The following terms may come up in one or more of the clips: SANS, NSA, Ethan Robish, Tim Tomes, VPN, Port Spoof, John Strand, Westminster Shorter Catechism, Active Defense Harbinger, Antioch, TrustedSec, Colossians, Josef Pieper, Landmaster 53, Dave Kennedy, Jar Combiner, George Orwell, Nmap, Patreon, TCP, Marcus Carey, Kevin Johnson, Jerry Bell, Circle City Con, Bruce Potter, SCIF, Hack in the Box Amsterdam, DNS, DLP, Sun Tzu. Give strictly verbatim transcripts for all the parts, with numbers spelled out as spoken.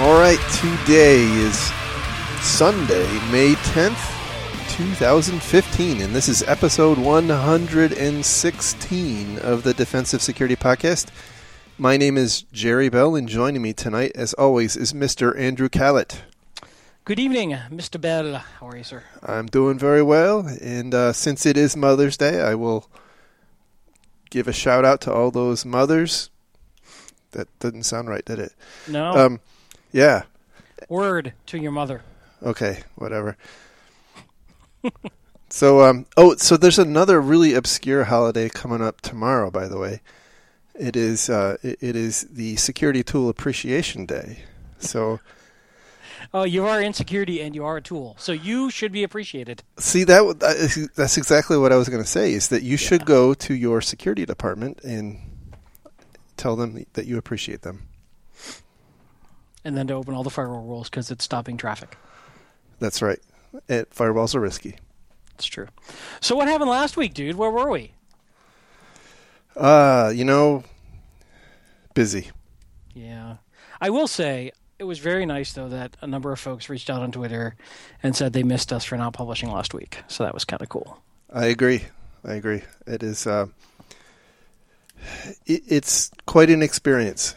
All right, today is Sunday, May tenth, twenty fifteen, and this is episode one hundred sixteen of the Defensive Security Podcast. My name is Jerry Bell, and joining me tonight, as always, is Mister Andrew Kalat. Good evening, Mister Bell. How are you, sir? I'm doing very well, and uh, since it is Mother's Day, I will give a shout-out to all those mothers. That doesn't sound right, did it? No. Um, Yeah. Word to your mother. Okay, whatever. so, um, oh, so there's another really obscure holiday coming up tomorrow. By the way, it is uh, it, it is the Security Tool Appreciation Day. So, oh, you are in security and you are a tool, so you should be appreciated. See, that that's exactly what I was going to say. Is that you yeah. should go to your security department and tell them that you appreciate them. And then to open all the firewall rules because it's stopping traffic. That's right. It, firewalls are risky. It's true. So what happened last week, dude? Where were we? Uh, you know, busy. Yeah. I will say it was very nice, though, that a number of folks reached out on Twitter and said they missed us for not publishing last week. So that was kind of cool. I agree. I agree. It is. Uh, it, it's quite an experience.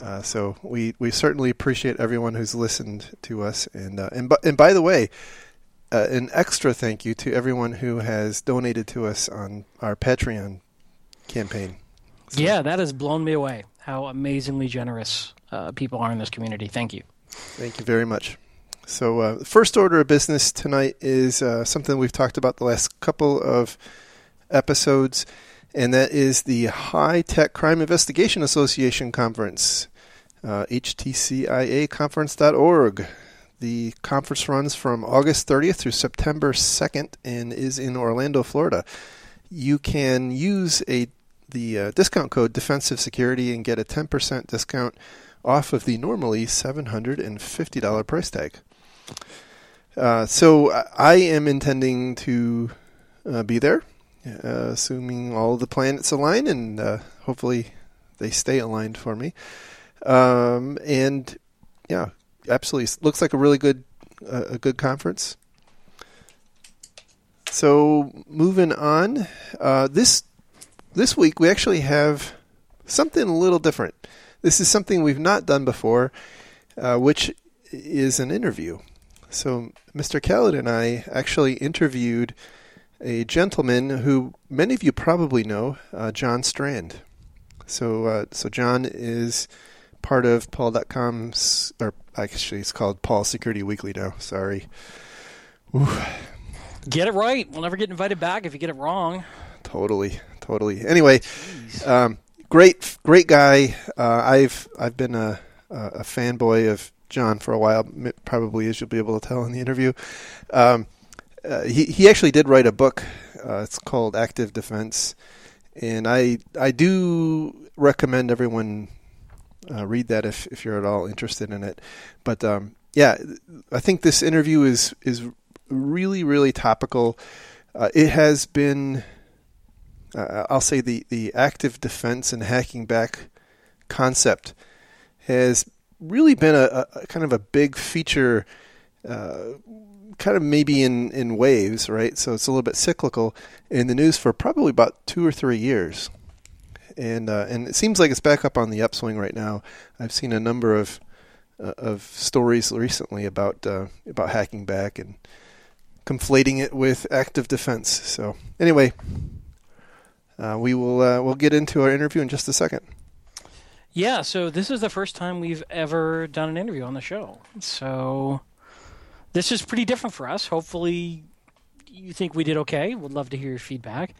Uh, so we, we certainly appreciate everyone who's listened to us. And uh, and, bu- and by the way, uh, an extra thank you to everyone who has donated to us on our Patreon campaign. So, yeah, that has blown me away, how amazingly generous uh, people are in this community. Thank you. Thank you very much. So uh, the first order of business tonight is uh, something we've talked about the last couple of episodes, and that is the High Tech Crime Investigation Association Conference. Uh, H T C I A conference dot org. The conference runs from August thirtieth through September second and is in Orlando, Florida. You can use a the uh, discount code Defensive Security and get a ten percent discount off of the normally seven hundred fifty dollars price tag. Uh, so I am intending to uh, be there, uh, assuming all the planets align, and uh, hopefully they stay aligned for me. Um, and yeah, absolutely. Looks like a really good, uh, a good conference. So moving on, uh, this, this week we actually have something a little different. This is something we've not done before, uh, which is an interview. So Mister Kalat and I actually interviewed a gentleman who many of you probably know, uh, John Strand. So, uh, so John is part of Paul dot com's, or actually it's called Paul Security Weekly now. Sorry. Ooh. Get it right. We'll never get invited back if you get it wrong. Totally, totally. Anyway, um, great, great guy. Uh, I've I've been a, a fanboy of John for a while, probably, as you'll be able to tell in the interview. Um, uh, he he actually did write a book. Uh, it's called Active Defense, and I I do recommend everyone. Uh, read that if, if you're at all interested in it. But um, yeah, I think this interview is is really, really topical. Uh, it has been, uh, I'll say the, the active defense and hacking back concept has really been a, a kind of a big feature, uh, kind of maybe in, in waves, right? So it's a little bit cyclical in the news for probably about two or three years. And uh, and it seems like it's back up on the upswing right now. I've seen a number of uh, of stories recently about uh, about hacking back and conflating it with active defense. So anyway, uh, we will uh, we'll get into our interview in just a second. Yeah. So this is the first time we've ever done an interview on the show. So this is pretty different for us. Hopefully, you think we did okay. We'd love to hear your feedback.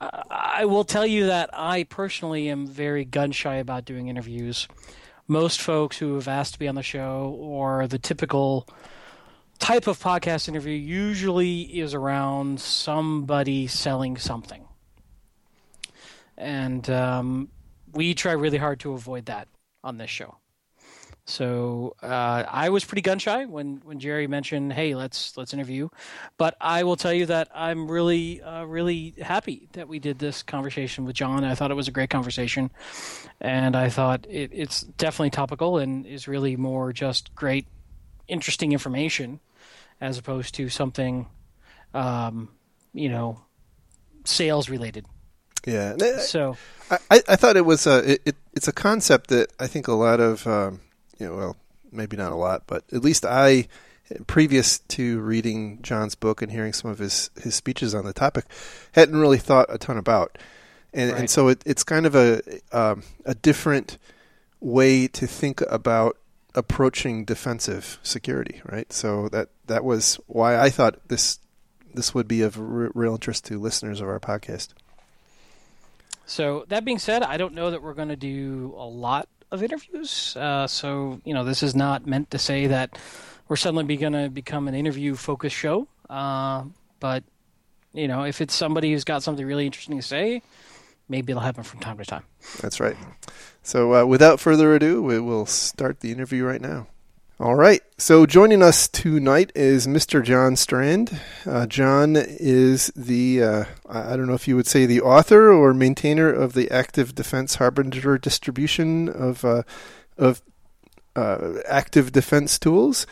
I will tell you that I personally am very gun-shy about doing interviews. Most folks who have asked to be on the show, or the typical type of podcast interview usually is around somebody selling something. And um, we try really hard to avoid that on this show. So uh, I was pretty gun shy when, when Jerry mentioned, hey, let's let's interview. But I will tell you that I'm really, uh, really happy that we did this conversation with John. I thought it was a great conversation. And I thought it, it's definitely topical and is really more just great, interesting information as opposed to something, um, you know, sales related. Yeah. So I, I, I thought it was a, it, it, it's a concept that I think a lot of, um, you know, well, maybe not a lot, but at least I, previous to reading John's book and hearing some of his, his speeches on the topic, hadn't really thought a ton about. And, right. and so it, it's kind of a, um, a different way to think about approaching defensive security, right? So that, that was why I thought this, this would be of r- real interest to listeners of our podcast. So that being said, I don't know that we're going to do a lot of interviews. Uh, so, you know, this is not meant to say that we're suddenly be going to become an interview-focused show. Uh, but, you know, if it's somebody who's got something really interesting to say, maybe it'll happen from time to time. That's right. So uh, without further ado, we will start the interview right now. All right. So joining us tonight is Mister John Strand. Uh, John is the, uh, I don't know if you would say the author or maintainer of the Active Defense Harbinger distribution of uh, of uh, Active Defense tools.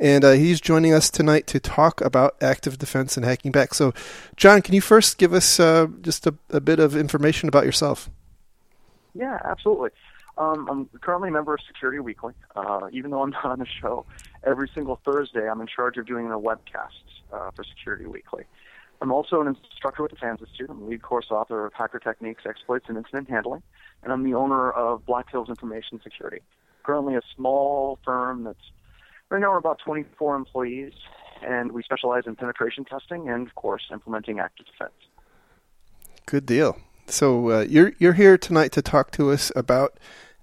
And uh, he's joining us tonight to talk about Active Defense and hacking back. So, John, can you first give us uh, just a, a bit of information about yourself? Yeah, absolutely. Um, I'm currently a member of Security Weekly. Uh, even though I'm not on the show, every single Thursday I'm in charge of doing a webcast uh, for Security Weekly. I'm also an instructor with the SANS Institute. I'm the lead course author of Hacker Techniques, Exploits, and Incident Handling, and I'm the owner of Black Hills Information Security. Currently a small firm that's, right now we're about twenty-four employees, and we specialize in penetration testing and, of course, implementing active defense. Good deal. So uh, you're you're here tonight to talk to us about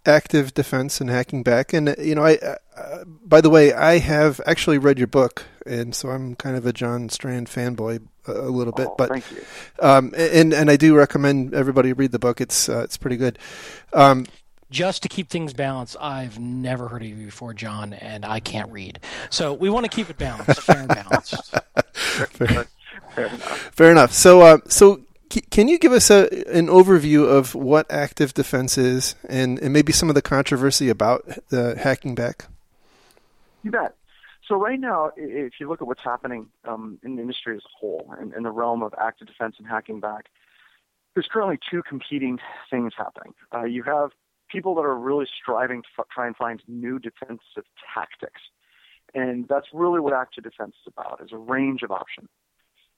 active defense and hacking back. And, you know, I, uh, by the way, I have actually read your book, and so I'm kind of a John Strand fanboy a little bit. Oh, but thank you. Um, and, and I do recommend everybody read the book. It's uh, it's pretty good. Um, Just to keep things balanced, I've never heard of you before, John, and I can't read. So we want to keep it balanced, fair and balanced. Fair, fair enough. Fair enough. So, uh, so can you give us a, an overview of what active defense is and, and maybe some of the controversy about the hacking back? You bet. So right now, if you look at what's happening um, in the industry as a whole, in, in the realm of active defense and hacking back, there's currently two competing things happening. Uh, you have people that are really striving to f- try and find new defensive tactics. And that's really what active defense is about, is a range of options.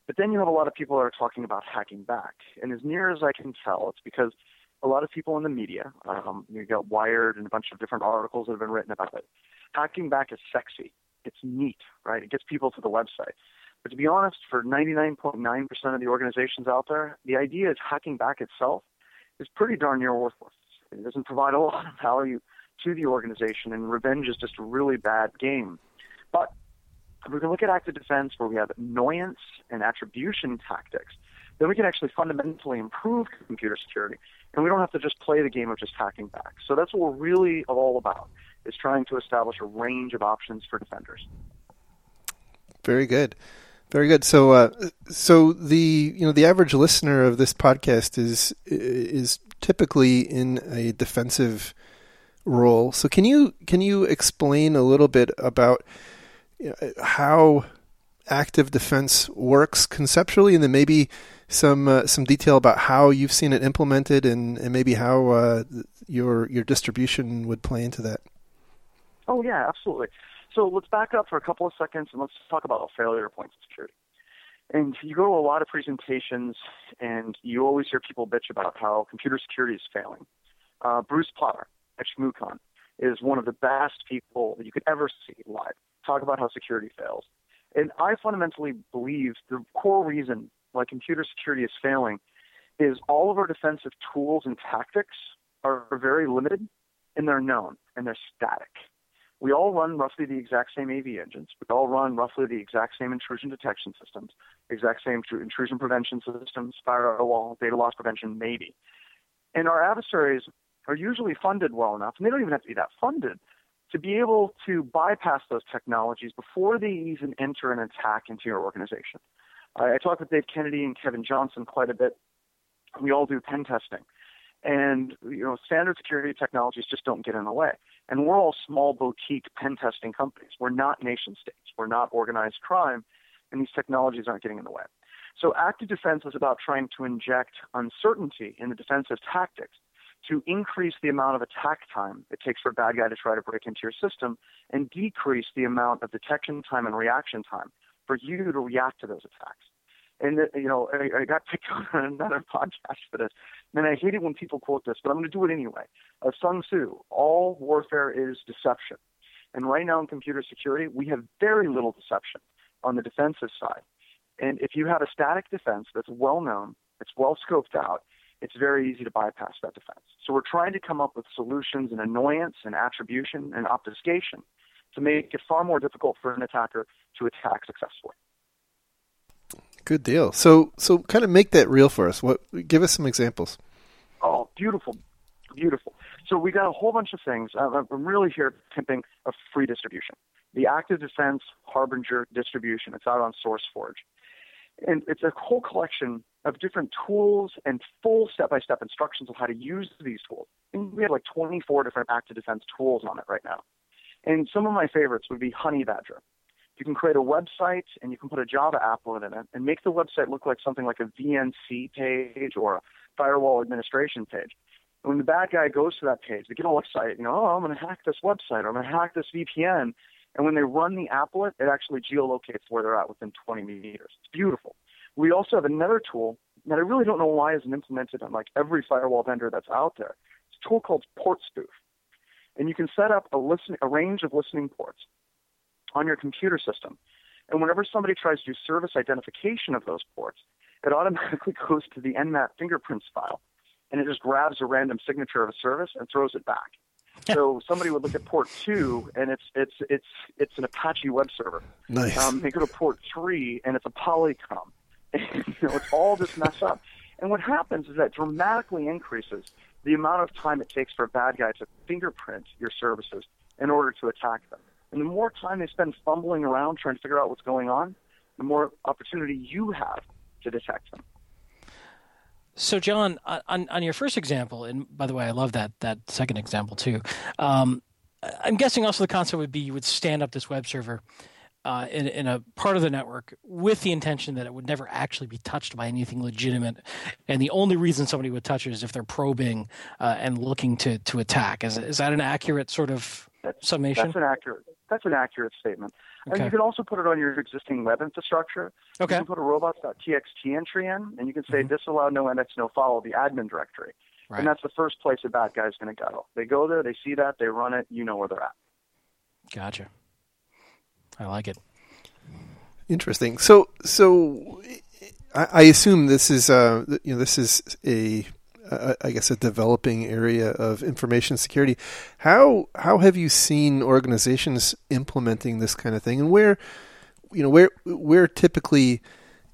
But then you have a lot of people that are talking about hacking back. And as near as I can tell, it's because a lot of people in the media, um, you got Wired and a bunch of different articles that have been written about it. Hacking back is sexy. It's neat, right? It gets people to the website. But to be honest, for ninety-nine point nine percent of the organizations out there, the idea is hacking back itself is pretty darn near worthless. It doesn't provide a lot of value to the organization, and revenge is just a really bad game. But if we can look at active defense where we have annoyance and attribution tactics, then we can actually fundamentally improve computer security, and we don't have to just play the game of just hacking back. So that's what we're really all about, is trying to establish a range of options for defenders. Very good. Very good. So, uh, so the you know the average listener of this podcast is is typically in a defensive role. So, can you can you explain a little bit about you know, how active defense works conceptually, and then maybe some uh, some detail about how you've seen it implemented, and, and maybe how uh, your your distribution would play into that? Oh yeah, absolutely. So let's back up for a couple of seconds and let's talk about failure points in security. And you go to a lot of presentations and you always hear people bitch about how computer security is failing. Uh, Bruce Potter at ShmooCon is one of the best people that you could ever see live talk about how security fails. And I fundamentally believe the core reason why computer security is failing is all of our defensive tools and tactics are very limited and they're known and they're static. We all run roughly the exact same A V engines. We all run roughly the exact same intrusion detection systems, exact same intrusion prevention systems, firewall, data loss prevention, maybe. And our adversaries are usually funded well enough, and they don't even have to be that funded, to be able to bypass those technologies before they even enter an attack into your organization. I, I talk with Dave Kennedy and Kevin Johnson quite a bit. We all do pen testing. And, you know, standard security technologies just don't get in the way. And we're all small boutique pen testing companies. We're not nation states. We're not organized crime. And these technologies aren't getting in the way. So active defense is about trying to inject uncertainty in the defensive tactics to increase the amount of attack time it takes for a bad guy to try to break into your system and decrease the amount of detection time and reaction time for you to react to those attacks. And, you know, I, I got picked on another podcast for this. And I hate it when people quote this, but I'm going to do it anyway. Uh, Sun Tzu, all warfare is deception. And right now in computer security, we have very little deception on the defensive side. And if you had a static defense that's well-known, it's well-scoped out, it's very easy to bypass that defense. So we're trying to come up with solutions in annoyance and attribution and obfuscation to make it far more difficult for an attacker to attack successfully. Good deal. So, so kind of make that real for us. What? Give us some examples. Oh, beautiful, beautiful. So we got a whole bunch of things. I'm really here pimping a free distribution, the Active Defense Harbinger distribution. It's out on SourceForge, and it's a whole collection of different tools and full step-by-step instructions on how to use these tools. And we have like twenty-four different active defense tools on it right now. And some of my favorites would be Honey Badger. You can create a website and you can put a Java applet in it and make the website look like something like a V N C page or a firewall administration page. And when the bad guy goes to that page, they get all excited, you know, oh, I'm going to hack this website or I'm going to hack this V P N. And when they run the applet, it actually geolocates where they're at within twenty meters. It's beautiful. We also have another tool that I really don't know why isn't implemented on like every firewall vendor that's out there. It's a tool called Port Spoof. And you can set up a listen, a range of listening ports on your computer system. And whenever somebody tries to do service identification of those ports, it automatically goes to the N map fingerprints file, and it just grabs a random signature of a service and throws it back. So somebody would look at port two, and it's it's it's it's an Apache web server. Nice. Um, they go to port three, and it's a Polycom. And, you know, it's all this mess up. And what happens is that dramatically increases the amount of time it takes for a bad guy to fingerprint your services in order to attack them. And the more time they spend fumbling around trying to figure out what's going on, the more opportunity you have to detect them. So, John, on, on your first example, and by the way, I love that that second example too. Um, I'm guessing also the concept would be you would stand up this web server uh, in, in a part of the network with the intention that it would never actually be touched by anything legitimate, and the only reason somebody would touch it is if they're probing uh, and looking to to attack. Is is that an accurate sort of that's, summation? That's an accurate. That's an accurate statement. Okay. And you can also put it on your existing web infrastructure. Okay. You can put a robots.txt entry in, and you can say mm-hmm. disallow no index, no follow, the admin directory. Right. And that's the first place a bad guy's going to go. They go there, they see that, they run it, you know where they're at. Gotcha. I like it. Interesting. So so I, I assume this is uh, you know this is a Uh, I guess a developing area of information security. How how have you seen organizations implementing this kind of thing, and where, you know, where where typically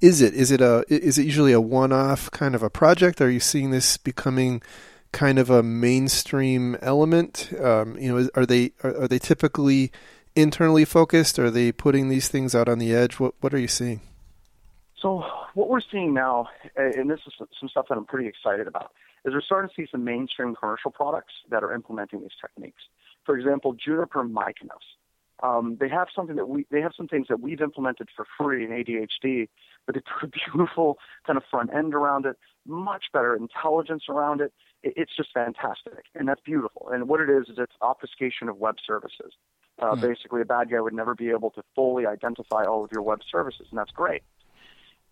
is it? Is it a is it usually a one-off kind of a project? Are you seeing this becoming kind of a mainstream element? Um, you know, are they are, are they typically internally focused? Are they putting these things out on the edge? What what are you seeing? So what we're seeing now, and this is some stuff that I'm pretty excited about, is we're starting to see some mainstream commercial products that are implementing these techniques. For example, Juniper Mykonos. Um, they have something that we they have some things that we've implemented for free in A D H D, but it's a beautiful kind of front end around it, much better intelligence around it. it. It's just fantastic, and that's beautiful. And what it is is it's obfuscation of web services. Uh, mm-hmm. Basically, a bad guy would never be able to fully identify all of your web services, and that's great.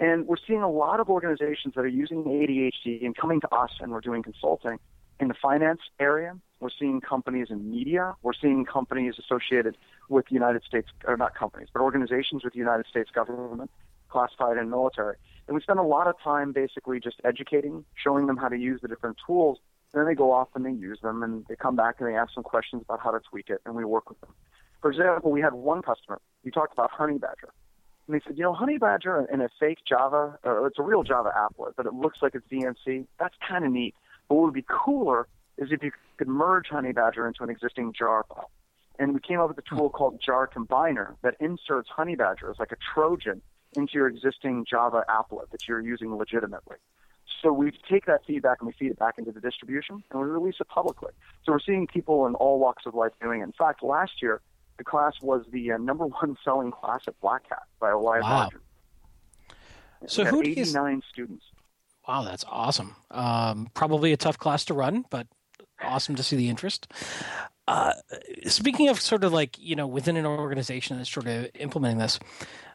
And we're seeing a lot of organizations that are using A D H D and coming to us, and we're doing consulting in the finance area. We're seeing companies in media. We're seeing companies associated with the United States, or not companies, but organizations with the United States government, classified and military. And we spend a lot of time basically just educating, showing them how to use the different tools. And then they go off and they use them, and they come back and they ask some questions about how to tweak it, and we work with them. For example, we had one customer. We talked about Honey Badger. And they said, you know, Honey Badger and a fake Java, or it's a real Java applet, but it looks like it's D M C. That's kind of neat. But what would be cooler is if you could merge Honey Badger into an existing jar file. And we came up with a tool called Jar Combiner that inserts Honey Badger as like a Trojan into your existing Java applet that you're using legitimately. So we take that feedback and we feed it back into the distribution, and we release it publicly. So we're seeing people in all walks of life doing it. In fact, last year, the class was the uh, number one selling class at Black Hat by a wide margin. Wow. So who eighty-nine is... students. Wow, that's awesome. Um, probably a tough class to run, but awesome to see the interest. Uh, speaking of sort of like, you know, within an organization that's sort of implementing this,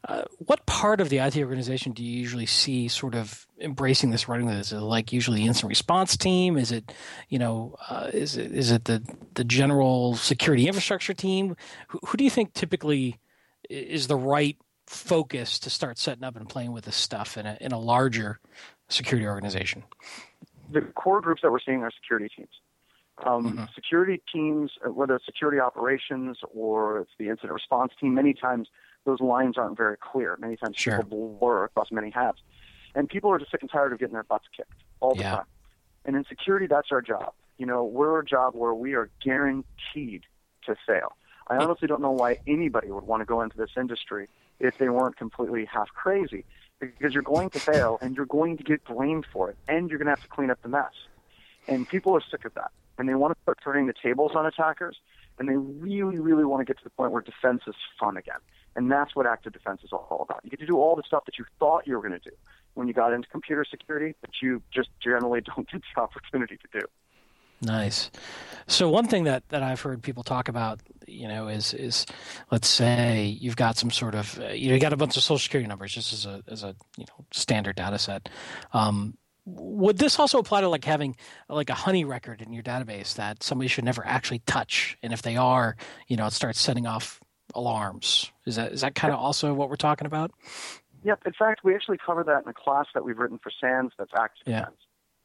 uh, what part of the I T organization do you usually see sort of embracing this, running this? Is it like usually the incident response team? Is it, you know, uh, is it is it the, the general security infrastructure team? Who, who do you think typically is the right focus to start setting up and playing with this stuff in a, in a larger security organization? The core groups that we're seeing are security teams. Um, mm-hmm. Security teams, whether it's security operations or it's the incident response team, many times those lines aren't very clear. Many times sure. people blur across many hats. And people are just sick and tired of getting their butts kicked all the yeah. time. And in security, that's our job. You know, we're a job where we are guaranteed to fail. I honestly don't know why anybody would want to go into this industry if they weren't completely half crazy, because you're going to fail and you're going to get blamed for it, and you're going to have to clean up the mess. And people are sick of that. And they want to start turning the tables on attackers, and they really, really want to get to the point where defense is fun again. And that's what active defense is all about. You get to do all the stuff that you thought you were going to do when you got into computer security that you just generally don't get the opportunity to do. Nice. So one thing that, that I've heard people talk about, you know, is is let's say you've got some sort of uh, you know, you got a bunch of social security numbers just as a as a you know standard data set. Um, Would this also apply to like having like a honey record in your database that somebody should never actually touch? And if they are, you know, it starts setting off alarms. Is that is that kind of also what we're talking about? Yep. In fact, we actually cover that in a class that we've written for SANS that's active yeah. defense.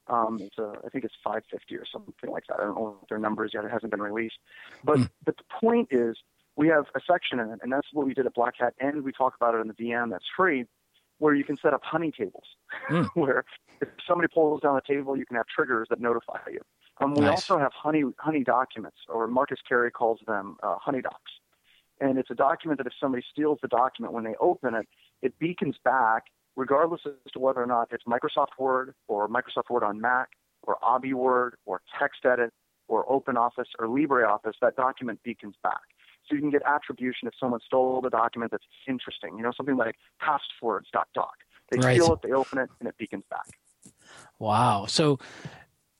Um, it's a, I think it's five fifty or something like that. I don't know their numbers yet. It hasn't been released. But, mm. but the point is we have a section in it, and that's what we did at Black Hat, and we talk about it in the V M that's free, where you can set up honey tables, mm. where if somebody pulls down a table, you can have triggers that notify you. Um, we nice. also have honey honey documents, or Marcus Carey calls them uh, honey docs. And it's a document that if somebody steals the document, when they open it, it beacons back, regardless as to whether or not it's Microsoft Word or Microsoft Word on Mac or Obby Word or TextEdit or OpenOffice or LibreOffice, that document beacons back. So you can get attribution if someone stole the document that's interesting, you know, something like passwords dot doc. They right. steal it, they open it, and it beacons back. Wow. So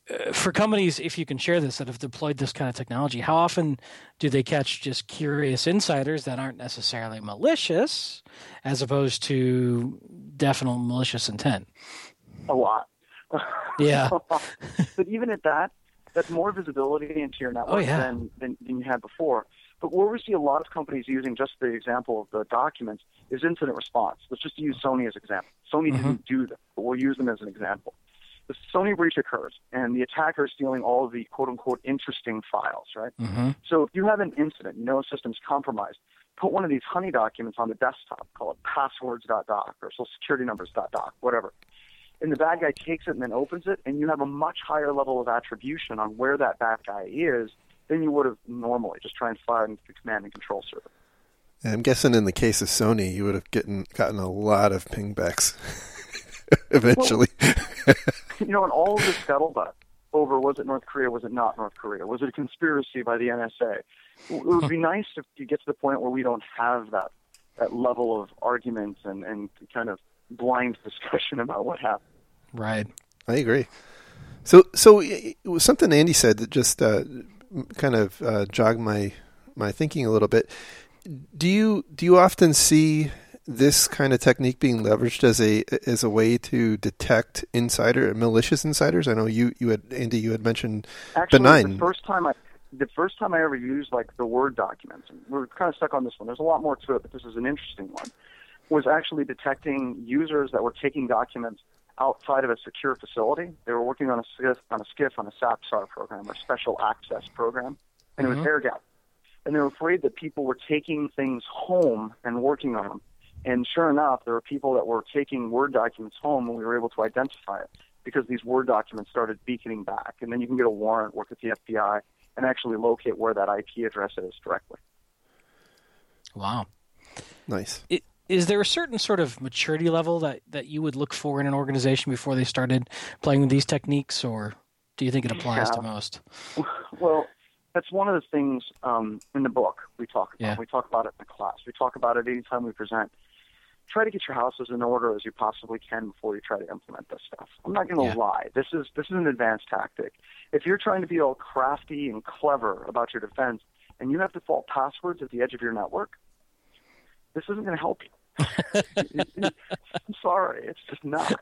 uh, for companies, if you can share this, that have deployed this kind of technology, how often do they catch just curious insiders that aren't necessarily malicious as opposed to definite malicious intent? A lot. Yeah. But even at that, that's more visibility into your network oh, yeah. than, than, than you had before. But where we see a lot of companies using just the example of the documents is incident response. Let's just use Sony as an example. Sony mm-hmm. didn't do them, but we'll use them as an example. The Sony breach occurs, and the attacker is stealing all of the quote-unquote interesting files, right? Mm-hmm. So if you have an incident, you know a system's compromised, put one of these honey documents on the desktop, call it passwords dot doc or social security numbers dot doc, whatever. And the bad guy takes it and then opens it, and you have a much higher level of attribution on where that bad guy is than you would have normally, just try and fire into the command and control server. And I'm guessing in the case of Sony, you would have gotten, gotten a lot of pingbacks eventually. Well, you know, and all of the scuttlebutt over was it North Korea, was it not North Korea, was it a conspiracy by the N S A? It would be nice if you get to the point where we don't have that that level of arguments and, and kind of blind discussion about what happened. Right. I agree. So, so it was something Andy said that just... Uh, kind of uh, jog my my thinking a little bit. Do you do you often see this kind of technique being leveraged as a as a way to detect insider malicious insiders? I know you, you had Andy you had mentioned Actually, benign. The first time I the first time I ever used like the Word documents, and we're kind of stuck on this one. There's a lot more to it, but this is an interesting one. Was actually detecting users that were taking documents outside of a secure facility. They were working on a SCIF, on a SCIF, on a SAPSAR program, or special access program, and mm-hmm. it was air gap. and they were afraid that people were taking things home and working on them. And sure enough, there were people that were taking Word documents home, and we were able to identify it because these Word documents started beaconing back. And then you can get a warrant, work with the F B I, and actually locate where that I P address is directly. Wow. Nice. It, is there a certain sort of maturity level that, that you would look for in an organization before they started playing with these techniques, or do you think it applies yeah. to most? Well, that's one of the things um, in the book we talk about. Yeah. We talk about it in the class. We talk about it anytime we present. Try to get your houses in order as you possibly can before you try to implement this stuff. I'm not going to yeah. lie. This is this is an advanced tactic. If you're trying to be all crafty and clever about your defense and you have default passwords at the edge of your network, this isn't going to help you. I'm sorry. It's just not.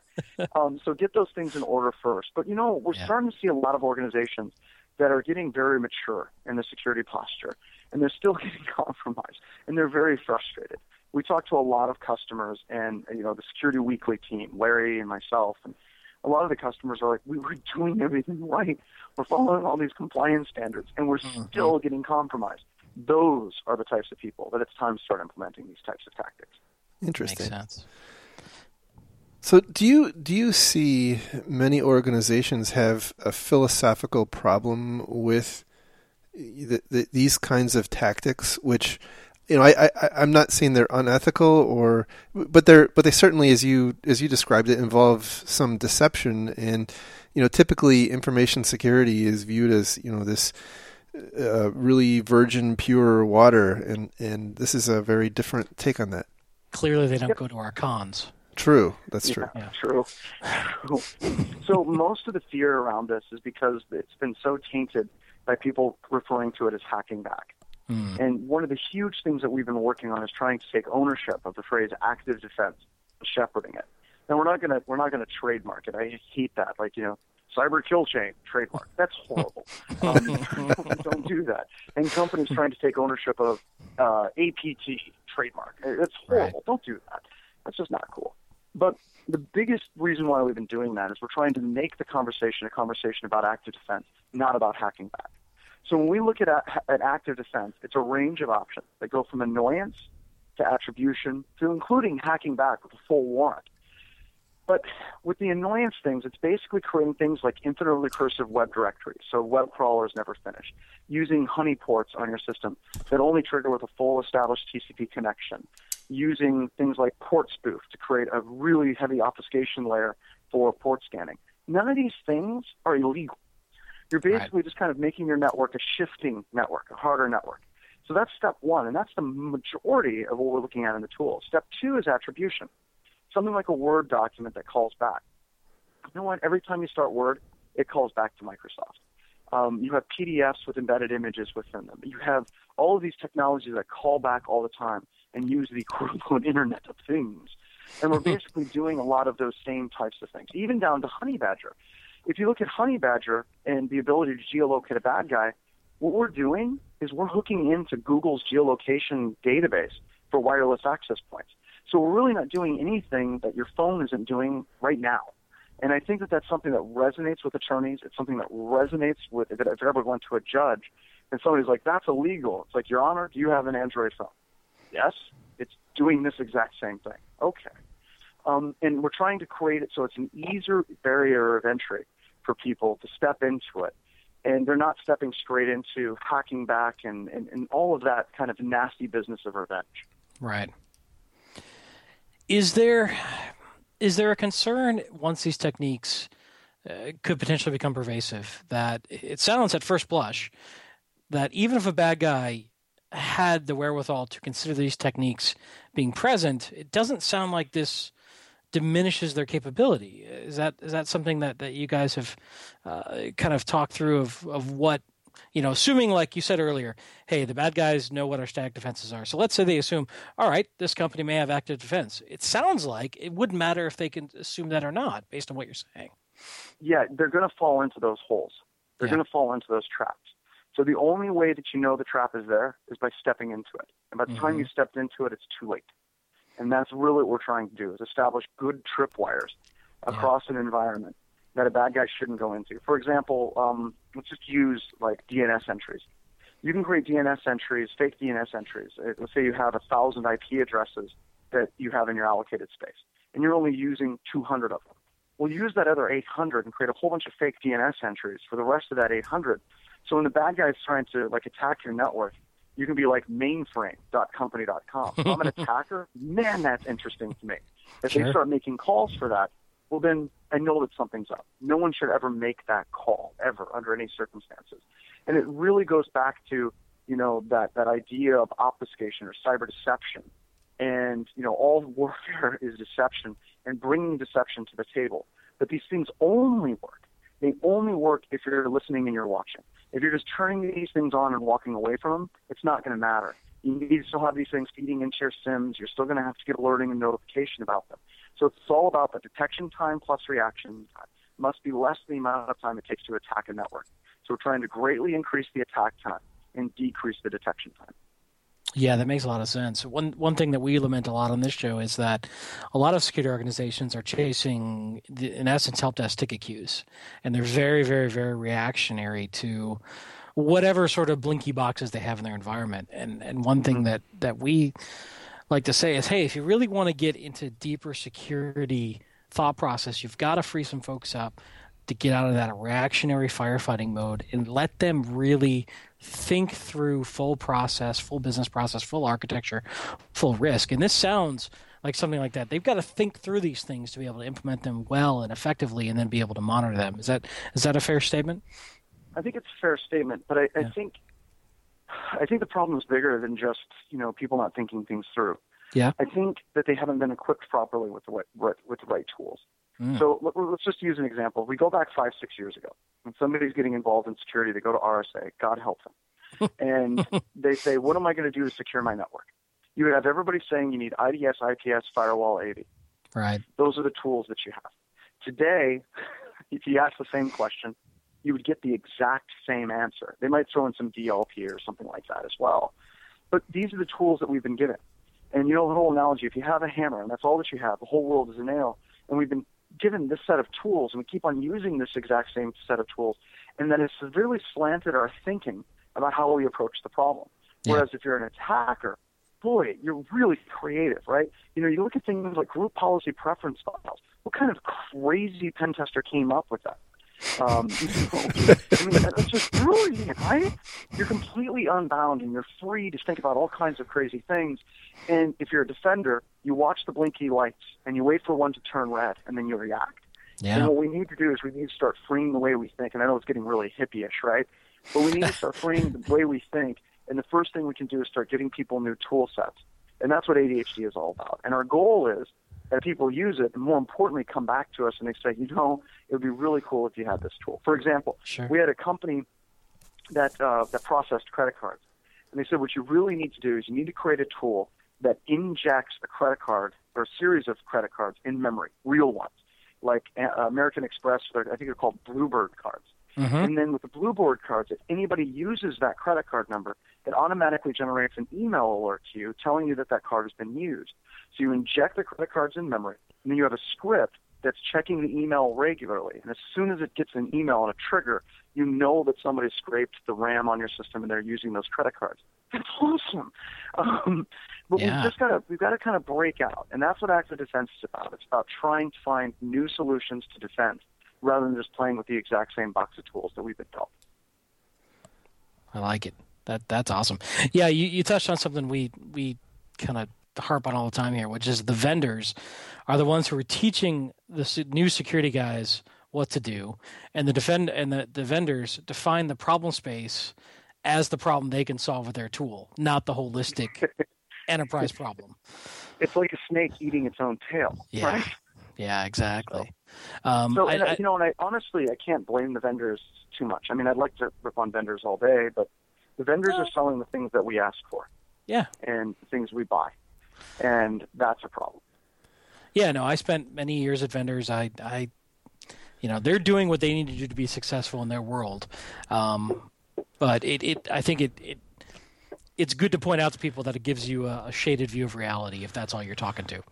Um, so get those things in order first. But, you know, we're yeah. starting to see a lot of organizations that are getting very mature in the security posture, and they're still getting compromised, and they're very frustrated. We talk to a lot of customers and, you know, the Security Weekly team, Larry and myself, and a lot of the customers are like, we were doing everything right. We're following all these compliance standards, and we're mm-hmm. still getting compromised. Those are the types of people that it's time to start implementing these types of tactics. Interesting. Makes sense. So do you do you see many organizations have a philosophical problem with the, the, these kinds of tactics? Which, you know, I, I I'm not saying they're unethical, or but they're but they certainly, as you as you described it, involve some deception. And, you know, typically information security is viewed as, you know, this uh, really virgin, pure water, and and this is a very different take on that. Clearly, they don't yep. go to our cons. True. That's true. Yeah, true. Cool. So most of the fear around this is because it's been so tainted by people referring to it as hacking back. Mm. And one of the huge things that we've been working on is trying to take ownership of the phrase active defense and shepherding it. And we're not gonna we're not gonna trademark it. I hate that. Like, you know, cyber kill chain, trademark. That's horrible. Um, don't do that. And companies trying to take ownership of uh, A P T, trademark. That's horrible. Right. Don't do that. That's just not cool. But the biggest reason why we've been doing that is we're trying to make the conversation a conversation about active defense, not about hacking back. So when we look at, at active defense, it's a range of options that go from annoyance to attribution to including hacking back with a full warrant. But with the annoyance things, it's basically creating things like infinitely recursive web directories, so web crawlers never finish, using honey ports on your system that only trigger with a full established T C P connection, using things like port spoof to create a really heavy obfuscation layer for port scanning. None of these things are illegal. You're basically right. just kind of making your network a shifting network, a harder network. So that's step one, and that's the majority of what we're looking at in the tool. Step two is attribution, something like a Word document that calls back. You know what? Every time you start Word, it calls back to Microsoft. Um, you have P D Fs with embedded images within them. You have all of these technologies that call back all the time and use the quote-unquote Internet of Things. And we're basically doing a lot of those same types of things, even down to Honey Badger. If you look at Honey Badger and the ability to geolocate a bad guy, what we're doing is we're hooking into Google's geolocation database for wireless access points. So we're really not doing anything that your phone isn't doing right now. And I think that that's something that resonates with attorneys. It's something that resonates with, if it ever went to a judge, and somebody's like, that's illegal. It's like, Your Honor, do you have an Android phone? Yes, it's doing this exact same thing. Okay. Um, and we're trying to create it so it's an easier barrier of entry for people to step into it. And they're not stepping straight into hacking back and, and, and all of that kind of nasty business of revenge. Right. Is there... Is there a concern once these techniques uh, could potentially become pervasive that it sounds at first blush that even if a bad guy had the wherewithal to consider these techniques being present, it doesn't sound like this diminishes their capability. Is that is that something that, that you guys have uh, kind of talked through of, of what, you know, assuming, like you said earlier, hey, the bad guys know what our static defenses are. So let's say they assume, all right, this company may have active defense. It sounds like it wouldn't matter if they can assume that or not, based on what you're saying. Yeah, they're going to fall into those holes. They're yeah. going to fall into those traps. So the only way that you know the trap is there is by stepping into it. And by the mm-hmm. time you stepped into it, it's too late. And that's really what we're trying to do, is establish good tripwires across yeah. an environment that a bad guy shouldn't go into. For example, um, let's just use like D N S entries. you can create D N S entries, fake D N S entries. Let's say you have one thousand I P addresses that you have in your allocated space, and you're only using two hundred of them. We'll use that other eight hundred and create a whole bunch of fake D N S entries for the rest of that eight hundred. So when the bad guy's trying to like attack your network, you can be like mainframe dot company dot com. If I'm an attacker, man, that's interesting to me. If sure. they start making calls for that, well, then I know that something's up. No one should ever make that call, ever, under any circumstances. And it really goes back to, you know, that, that idea of obfuscation or cyber deception. And, you know, all warfare is deception and bringing deception to the table. But these things only work. They only work if you're listening and you're watching. If you're just turning these things on and walking away from them, it's not going to matter. You need to still have these things feeding into your S I Ms. You're still going to have to get alerting and notification about them. So it's all about the detection time plus reaction time. It must be less than the amount of time it takes to attack a network. So we're trying to greatly increase the attack time and decrease the detection time. Yeah, that makes a lot of sense. One one thing that we lament a lot on this show is that a lot of security organizations are chasing, the, in essence, help desk ticket queues. And they're very, very, very reactionary to whatever sort of blinky boxes they have in their environment. And and one thing that, that we like to say is, hey, if you really want to get into deeper security thought process, you've got to free some folks up to get out of that reactionary firefighting mode and let them really think through full process, full business process, full architecture, full risk. And this sounds like something like that. They've got to think through these things to be able to implement them well and effectively and then be able to monitor them. Is that is that a fair statement? I think it's a fair statement, but I, yeah. I think I think the problem is bigger than just, you know, people not thinking things through. Yeah. I think that they haven't been equipped properly with the right, with the right tools. Mm. So let's just use an example. We go back five, six years ago, and somebody's getting involved in security. They go to R S A. God help them. And they say, what am I going to do to secure my network? You would have everybody saying you need I D S, I P S, Firewall, A V. Right. Those are the tools that you have. Today, if you ask the same question, you would get the exact same answer. They might throw in some D L P or something like that as well. But these are the tools that we've been given. And you know the whole analogy, if you have a hammer and that's all that you have, the whole world is a nail, and we've been given this set of tools and we keep on using this exact same set of tools, and that has severely slanted our thinking about how we approach the problem. Yeah. Whereas if you're an attacker, boy, you're really creative, right? You know, you look at things like group policy preference files. What kind of crazy pen tester came up with that? Um, you know, I mean, that's just brilliant, right? You're completely unbound and you're free to think about all kinds of crazy things. And if you're a defender, you watch the blinky lights and you wait for one to turn red and then you react. Yeah. And what we need to do is we need to start freeing the way we think. And I know it's getting really hippie-ish, right? But we need to start freeing the way we think. And the first thing we can do is start giving people new tool sets. And that's what A D H D is all about. And our goal is that people use it, and more importantly, come back to us and they say, you know, it would be really cool if you had this tool. For example, sure. we had a company that uh, that processed credit cards, and they said what you really need to do is you need to create a tool that injects a credit card or a series of credit cards in memory, real ones, like uh, American Express, I think they're called Bluebird cards. Mm-hmm. And then with the Bluebird cards, if anybody uses that credit card number, it automatically generates an email alert to you telling you that that card has been used. So you inject the credit cards in memory, and then you have a script that's checking the email regularly. And as soon as it gets an email and a trigger, you know that somebody scraped the RAM on your system and they're using those credit cards. That's awesome. Um, but yeah. we've just got to we've got to kind of break out, and that's what active defense is about. It's about trying to find new solutions to defense, rather than just playing with the exact same box of tools that we've been dealt. I like it. That that's awesome. Yeah, you, you touched on something we we kind of harp on all the time here, which is the vendors are the ones who are teaching the new security guys what to do, and the defend and the, the vendors define the problem space as the problem they can solve with their tool, not the holistic enterprise problem. It's like a snake eating its own tail, yeah. right? Yeah, exactly. Um, so, I, I, you know, and I honestly, I can't blame the vendors too much. I mean, I'd like to rip on vendors all day, but the vendors are selling the things that we ask for. Yeah. And the things we buy. And that's a problem. Yeah, no, I spent many years at vendors. I, I you know, they're doing what they need to do to be successful in their world. Um, but it, it, I think it, it, it's good to point out to people that it gives you a, a shaded view of reality if that's all you're talking to.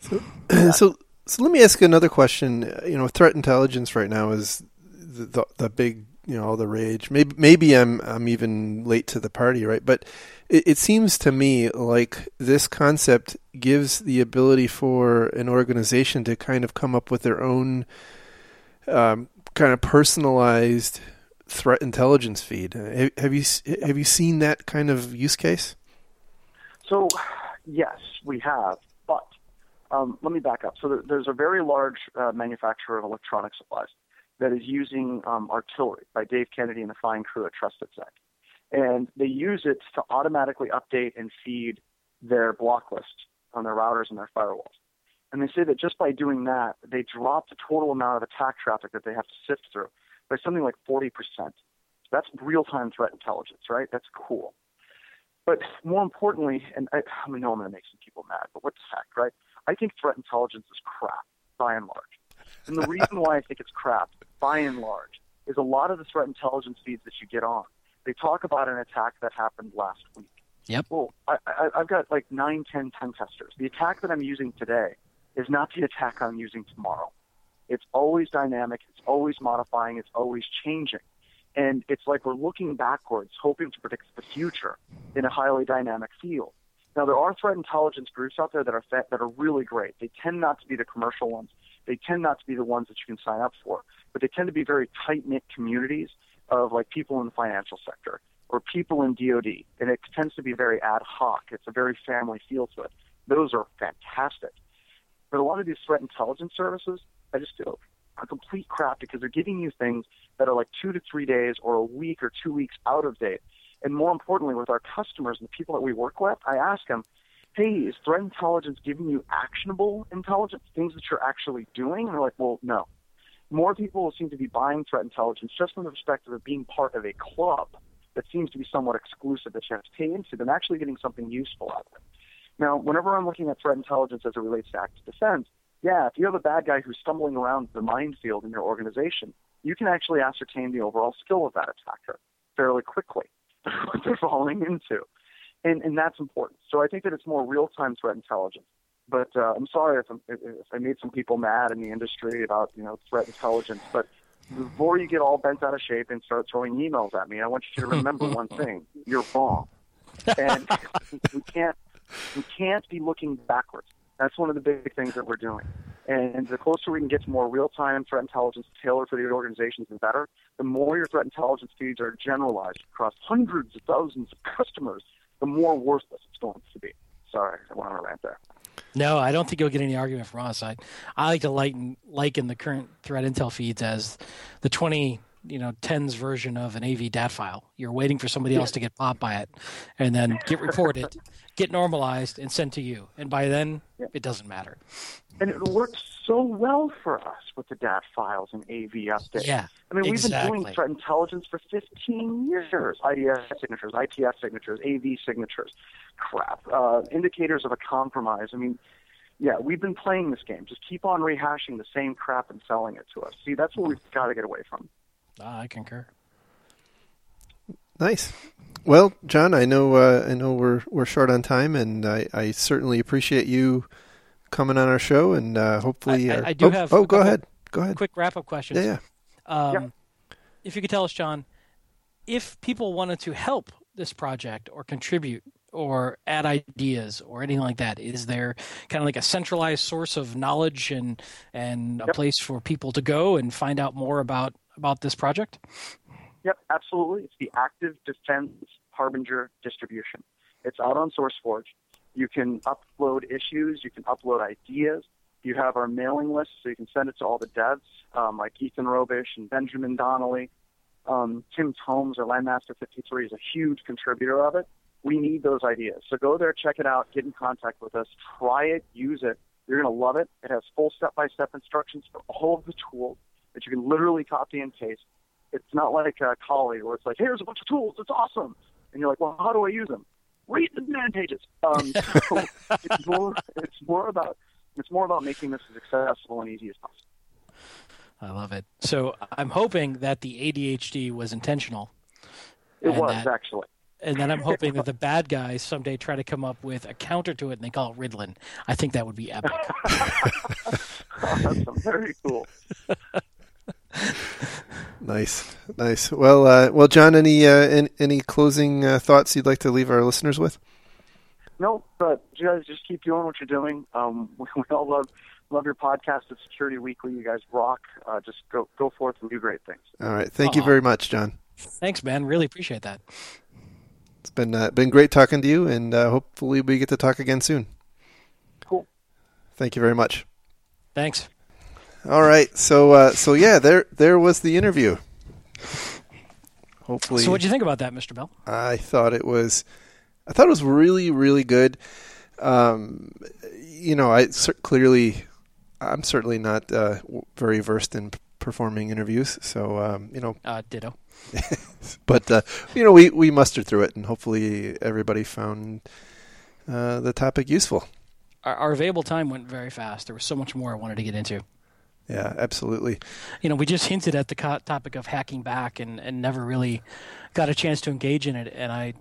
So, yeah. so So let me ask another question. You know, threat intelligence right now is the, the, the big you know, all the rage. Maybe maybe I'm I'm even late to the party, right? But it, it seems to me like this concept gives the ability for an organization to kind of come up with their own um, kind of personalized threat intelligence feed. Have you have you seen that kind of use case? So yes, we have. But um, let me back up. So there's a very large uh, manufacturer of electronic supplies that is using um, artillery by Dave Kennedy and the fine crew at TrustedSec. And they use it to automatically update and feed their block list on their routers and their firewalls. And they say that just by doing that, they drop the total amount of attack traffic that they have to sift through by something like forty percent. That's real-time threat intelligence, right? That's cool. But more importantly, and I, I know I'm going to make some people mad, but what the heck, right? I think threat intelligence is crap, by and large. And the reason why I think it's crap, by and large, is a lot of the threat intelligence feeds that you get on, they talk about an attack that happened last week. Yep. Well, I, I, I've got like nine, ten pen testers. The attack that I'm using today is not the attack I'm using tomorrow. It's always dynamic. It's always modifying. It's always changing. And it's like we're looking backwards, hoping to predict the future in a highly dynamic field. Now, there are threat intelligence groups out there that are that are really great. They tend not to be the commercial ones. They tend not to be the ones that you can sign up for, but they tend to be very tight-knit communities of like people in the financial sector or people in D O D, and it tends to be very ad hoc. It's a very family feel to it. Those are fantastic. But a lot of these threat intelligence services, I just feel are complete crap because they're giving you things that are like two to three days or a week or two weeks out of date. And more importantly, with our customers and the people that we work with, I ask them, hey, is threat intelligence giving you actionable intelligence, things that you're actually doing? And they're like, well, no. More people seem to be buying threat intelligence just from the perspective of being part of a club that seems to be somewhat exclusive that you have to pay into than actually getting something useful out of it. Now, whenever I'm looking at threat intelligence as it relates to active defense, yeah, if you have a bad guy who's stumbling around the minefield in your organization, you can actually ascertain the overall skill of that attacker fairly quickly, what they're falling into. And, and that's important. So I think that it's more real-time threat intelligence. But uh, I'm sorry if, I'm, if I made some people mad in the industry about, you know, threat intelligence. But before you get all bent out of shape and start throwing emails at me, I want you to remember one thing: you're wrong, and we can't we can't be looking backwards. That's one of the big things that we're doing. And the closer we can get to more real-time threat intelligence tailored for the organizations, the better. The more your threat intelligence feeds are generalized across hundreds of thousands of customers, the more worthless it's going to be. Sorry, I went on a rant there. No, I don't think you'll get any argument from us. I, I like to liken, liken the current threat intel feeds as the twenty, you know, tens version of an A V D A T file. You're waiting for somebody else to get popped by it, and then get reported, get normalized, and sent to you. And by then, yeah. It doesn't matter. And it works so well for us with the D A T files and A V updates. Yeah, I mean, exactly. We've been doing threat intelligence for fifteen years. I D S signatures, I T S signatures, A V signatures, crap, uh, indicators of a compromise. I mean, yeah, we've been playing this game. Just keep on rehashing the same crap and selling it to us. See, that's what we've got to get away from. Ah, I concur. Nice. Well, John, I know uh, I know we're we're short on time, and I, I certainly appreciate you coming on our show, and uh, hopefully, I, I, our... I do oh, have. Oh, go ahead. Go ahead. Quick wrap up questions. Yeah, yeah. Um, yeah. If you could tell us, John, if people wanted to help this project or contribute or add ideas or anything like that, is there kind of like a centralized source of knowledge and and yep. a place for people to go and find out more about? about this project? Yep, absolutely. It's the Active Defense Harbinger distribution. It's out on SourceForge. You can upload issues. You can upload ideas. You have our mailing list, so you can send it to all the devs, um, like Ethan Robish and Benjamin Donnelly. Um, Tim Tomes, our Landmaster fifty-three, is a huge contributor of it. We need those ideas. So go there, check it out, get in contact with us, try it, use it. You're going to love it. It has full step-by-step instructions for all of the tools that you can literally copy and paste. It's not like a Kali where it's like, here's a bunch of tools, it's awesome. And you're like, well, how do I use them? Read the man pages. Um, so it's more, it's more about, it's more about making this as accessible and easy as possible. I love it. So I'm hoping that the A D H D was intentional. It was that, actually. And then I'm hoping that the bad guys someday try to come up with a counter to it and they call it Ritalin. I think that would be epic. Awesome. Very cool. Nice. Nice. Well, uh, well, John, any uh, any, any closing uh, thoughts you'd like to leave our listeners with? No, but you guys just keep doing what you're doing. Um, we, we all love love your podcast at Security Weekly. You guys rock. Uh, just go go forth and do great things. All right. Thank Aww. you very much, John. Thanks, man. Really appreciate that. It's been uh, been great talking to you, and uh, hopefully we get to talk again soon. Cool. Thank you very much. Thanks. All right. So uh, so yeah, there there was the interview. Hopefully. So what did you think about that, Mister Bell? I thought it was. I thought it was really, really good. Um, you know, I clearly, I'm certainly not uh, very versed in performing interviews, so um, you know. Uh, ditto. But uh, you know, we, we mustered through it, and hopefully, everybody found uh, the topic useful. Our, our available time went very fast. There was so much more I wanted to get into. Yeah, absolutely. You know, we just hinted at the co- topic of hacking back, and, and never really got a chance to engage in it, and I.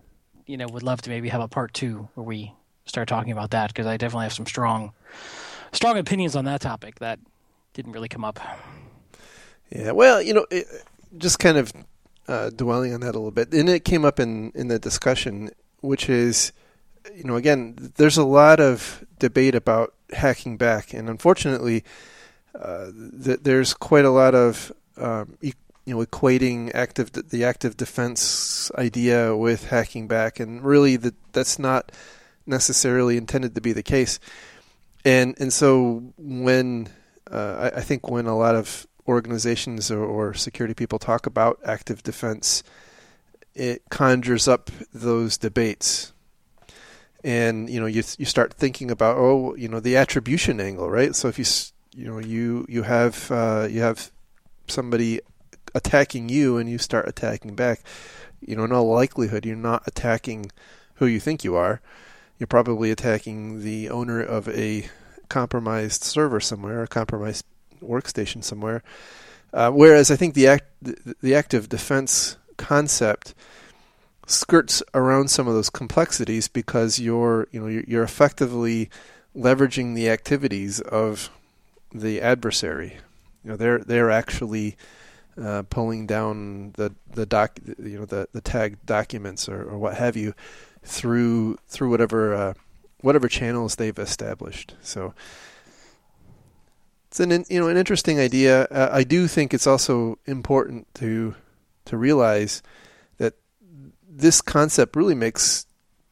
you know, would love to maybe have a part two where we start talking about that, because I definitely have some strong, strong opinions on that topic that didn't really come up. Yeah, well, you know, it, just kind of uh, dwelling on that a little bit, and it came up in, in the discussion, which is, you know, again, there's a lot of debate about hacking back, and unfortunately, uh, th- there's quite a lot of um, e- you know, equating active the active defense idea with hacking back, and really that that's not necessarily intended to be the case. And and so when uh, I, I think when a lot of organizations or, or security people talk about active defense, it conjures up those debates. And you know, you you start thinking about oh, you know, the attribution angle, right? So if you you know you you have uh, you have somebody attacking you and you start attacking back, you know, in all likelihood, you're not attacking who you think you are. You're probably attacking the owner of a compromised server somewhere, a compromised workstation somewhere. Uh, whereas I think the, act, the the active defense concept skirts around some of those complexities, because you're, you know, you're, you're effectively leveraging the activities of the adversary. You know, they're they're actually Uh, pulling down the the doc, you know, the, the tagged documents or, or what have you, through through whatever uh, whatever channels they've established. So it's an you know an interesting idea. Uh, I do think it's also important to to realize that this concept really makes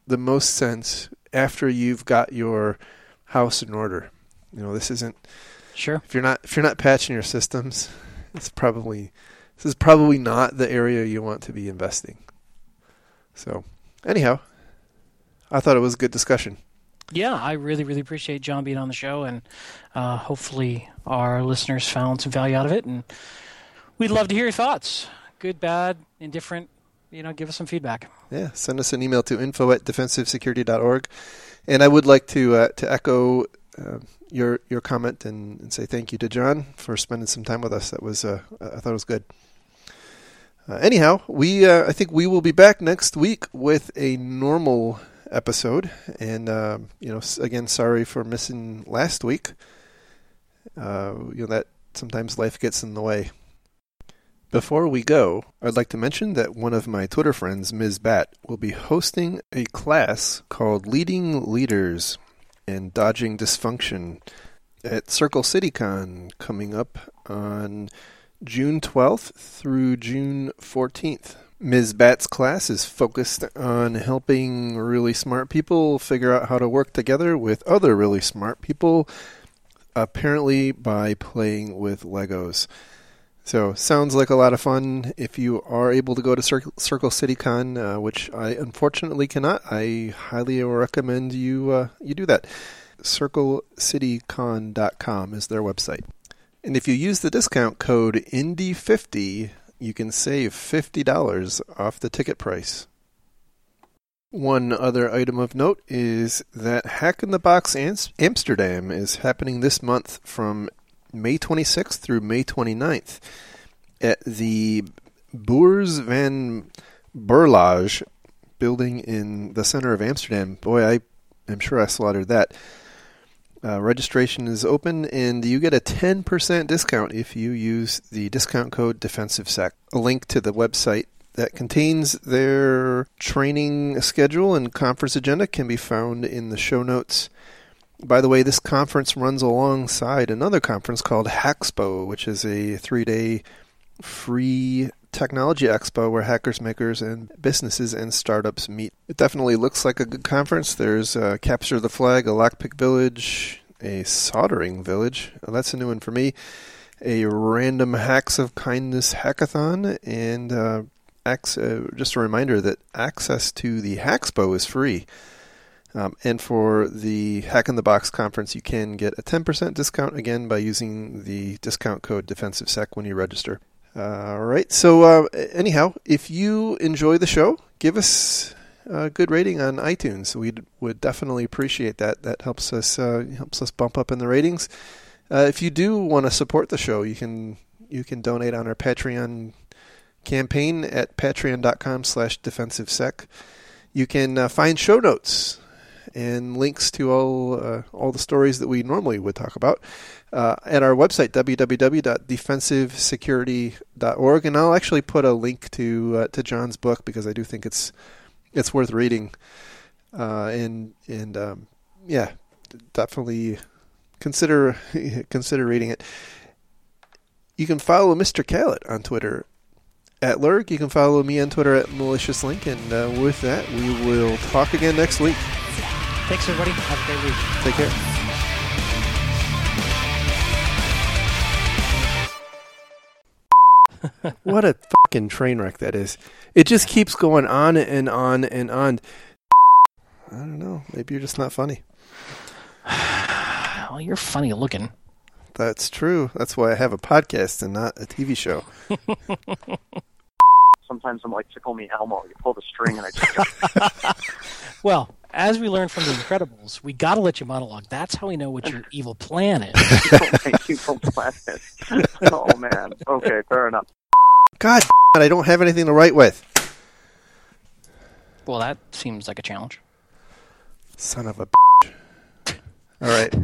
the most sense after you've got your house in order. You know, this isn't sure if you're not if you're not patching your systems. It's probably this is probably not the area you want to be investing. So, anyhow, I thought it was a good discussion. Yeah, I really, really appreciate John being on the show, and uh, hopefully our listeners found some value out of it. And we'd love to hear your thoughts, good, bad, indifferent. You know, give us some feedback. Yeah, send us an email to info at defensive security dot org. And I would like to uh, to echo. Uh, your your comment and, and say thank you to John for spending some time with us. That was uh, I thought it was good. Uh, anyhow, we uh, I think we will be back next week with a normal episode. And uh, you know, again, sorry for missing last week. Uh, you know that sometimes life gets in the way. Before we go, I'd like to mention that one of my Twitter friends, Miz Bat, will be hosting a class called Leading Leaders and Dodging Dysfunction at Circle City Con, coming up on June twelfth through June fourteenth. Miz Bat's class is focused on helping really smart people figure out how to work together with other really smart people, apparently by playing with Legos. So, sounds like a lot of fun. If you are able to go to Cir- Circle City Con, uh, which I unfortunately cannot, I highly recommend you uh, you do that. circle city con dot com is their website. And if you use the discount code Indy fifty, you can save fifty dollars off the ticket price. One other item of note is that Hack in the Box Amsterdam is happening this month from May twenty-sixth through May twenty-ninth at the Beurs van Berlage building in the center of Amsterdam. Boy, I am sure I slaughtered that. Uh, registration is open, and you get a ten percent discount if you use the discount code DefensiveSec. A link to the website that contains their training schedule and conference agenda can be found in the show notes. By the way, this conference runs alongside another conference called Hackspo, which is a three-day free technology expo where hackers, makers, and businesses and startups meet. It definitely looks like a good conference. There's a Capture the Flag, a Lockpick Village, a Soldering Village. Oh, that's a new one for me. A Random Hacks of Kindness Hackathon, and uh, ac- uh, just a reminder that access to the Hackspo is free. Um, and for the Hack in the Box conference, you can get a ten percent discount, again, by using the discount code DefensiveSec when you register. All right. So uh, anyhow, if you enjoy the show, give us a good rating on iTunes. We would definitely appreciate that. That helps us uh, helps us bump up in the ratings. Uh, if you do want to support the show, you can you can donate on our Patreon campaign at patreon dot com slash defensive sec. You can uh, find show notes and links to all uh, all the stories that we normally would talk about uh, at our website, w w w dot defensive security dot org. And I'll actually put a link to uh, to John's book because I do think it's it's worth reading. Uh, and and um, yeah, definitely consider consider reading it. You can follow Mister Kalat on Twitter at Lurg. You can follow me on Twitter at maliciouslink. And uh, with that, we will talk again next week. Thanks, everybody. Have a great week. Take care. What a fucking train wreck that is. It just keeps going on and on and on. I don't know. Maybe you're just not funny. Well, you're funny looking. That's true. That's why I have a podcast and not a T V show. Sometimes I'm like, tickle me Elmo. You pull the string and I just go. Well, as we learned from The Incredibles, we got to let you monologue. That's how we know what your evil plan is. Evil plan is. Oh, man. Okay, fair enough. God, I don't have anything to write with. Well, that seems like a challenge. Son of a bitch. All right.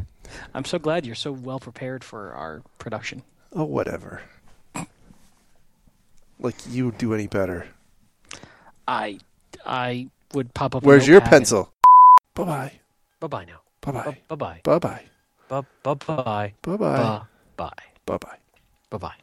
I'm so glad you're so well prepared for our production. Oh, whatever. Like you do any better. I I would pop up. Where's your pencil? Bye bye. Bye bye now. Bye bye. Bye bye. Bye bye. Bye bye. Bye bye. Bye bye. Bye bye. Bye bye.